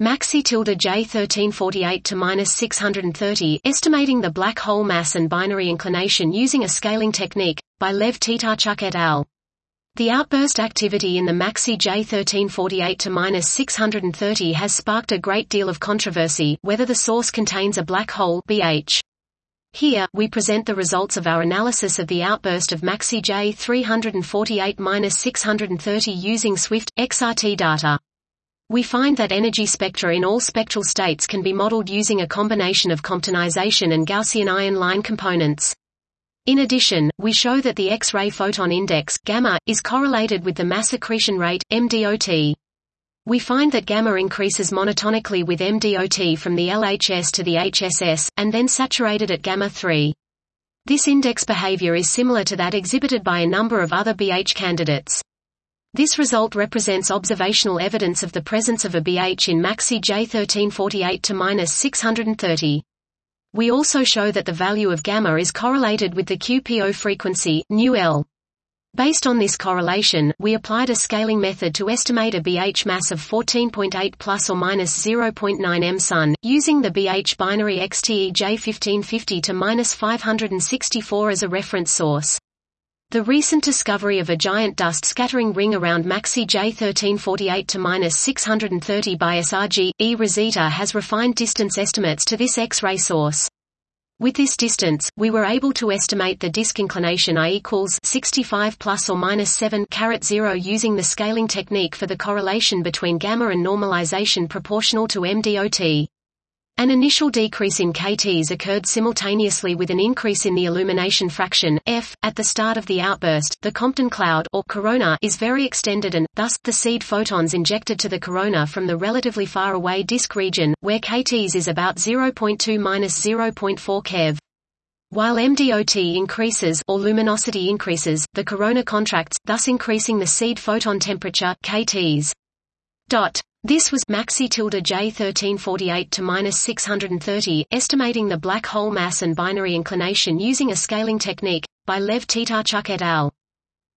MAXI J1348-630, Estimating the Black Hole Mass and Binary Inclination Using a Scaling Technique, by Lev Titarchuk et al. The outburst activity in the MAXI J1348-630 has sparked a great deal of controversy, whether the source contains a black hole, BH. Here, we present the results of our analysis of the outburst of MAXI J1348-630 using Swift/XRT data. We find that energy spectra in all spectral states can be modeled using a combination of Comptonization and Gaussian ion line components. In addition, we show that the X-ray photon index, Gamma, is correlated with the mass accretion rate, Mdot. We find that Gamma increases monotonically with Mdot from the LHS to the HSS, and then saturated at Gamma 3. This index behavior is similar to that exhibited by a number of other BH candidates. This result represents observational evidence of the presence of a BH in MAXI J1348-630. We also show that the value of gamma is correlated with the QPO frequency, µL. Based on this correlation, we applied a scaling method to estimate a BH mass of 14.8 plus or minus 0.9 m sun, using the BH binary XTE J1550-564 as a reference source. The recent discovery of a giant dust scattering ring around MAXI J1348-630 by SRG/eROSITA has refined distance estimates to this X-ray source. With this distance, we were able to estimate the disk inclination I equals 65 plus or minus 7.0 using the scaling technique for the correlation between gamma and normalization proportional to Mdot. An initial decrease in kTs occurred simultaneously with an increase in the illumination fraction, f, at the start of the outburst. The Compton cloud, or corona, is very extended and, thus, the seed photons injected to the corona from the relatively far away disk region, where kTs is about 0.2–0.4 keV. While Mdot increases, or luminosity increases, the corona contracts, thus increasing the seed photon temperature, kTs. This was MAXI J1348-630, Estimating the Black Hole Mass and Binary Inclination Using a Scaling Technique, by Lev Titarchuk et al.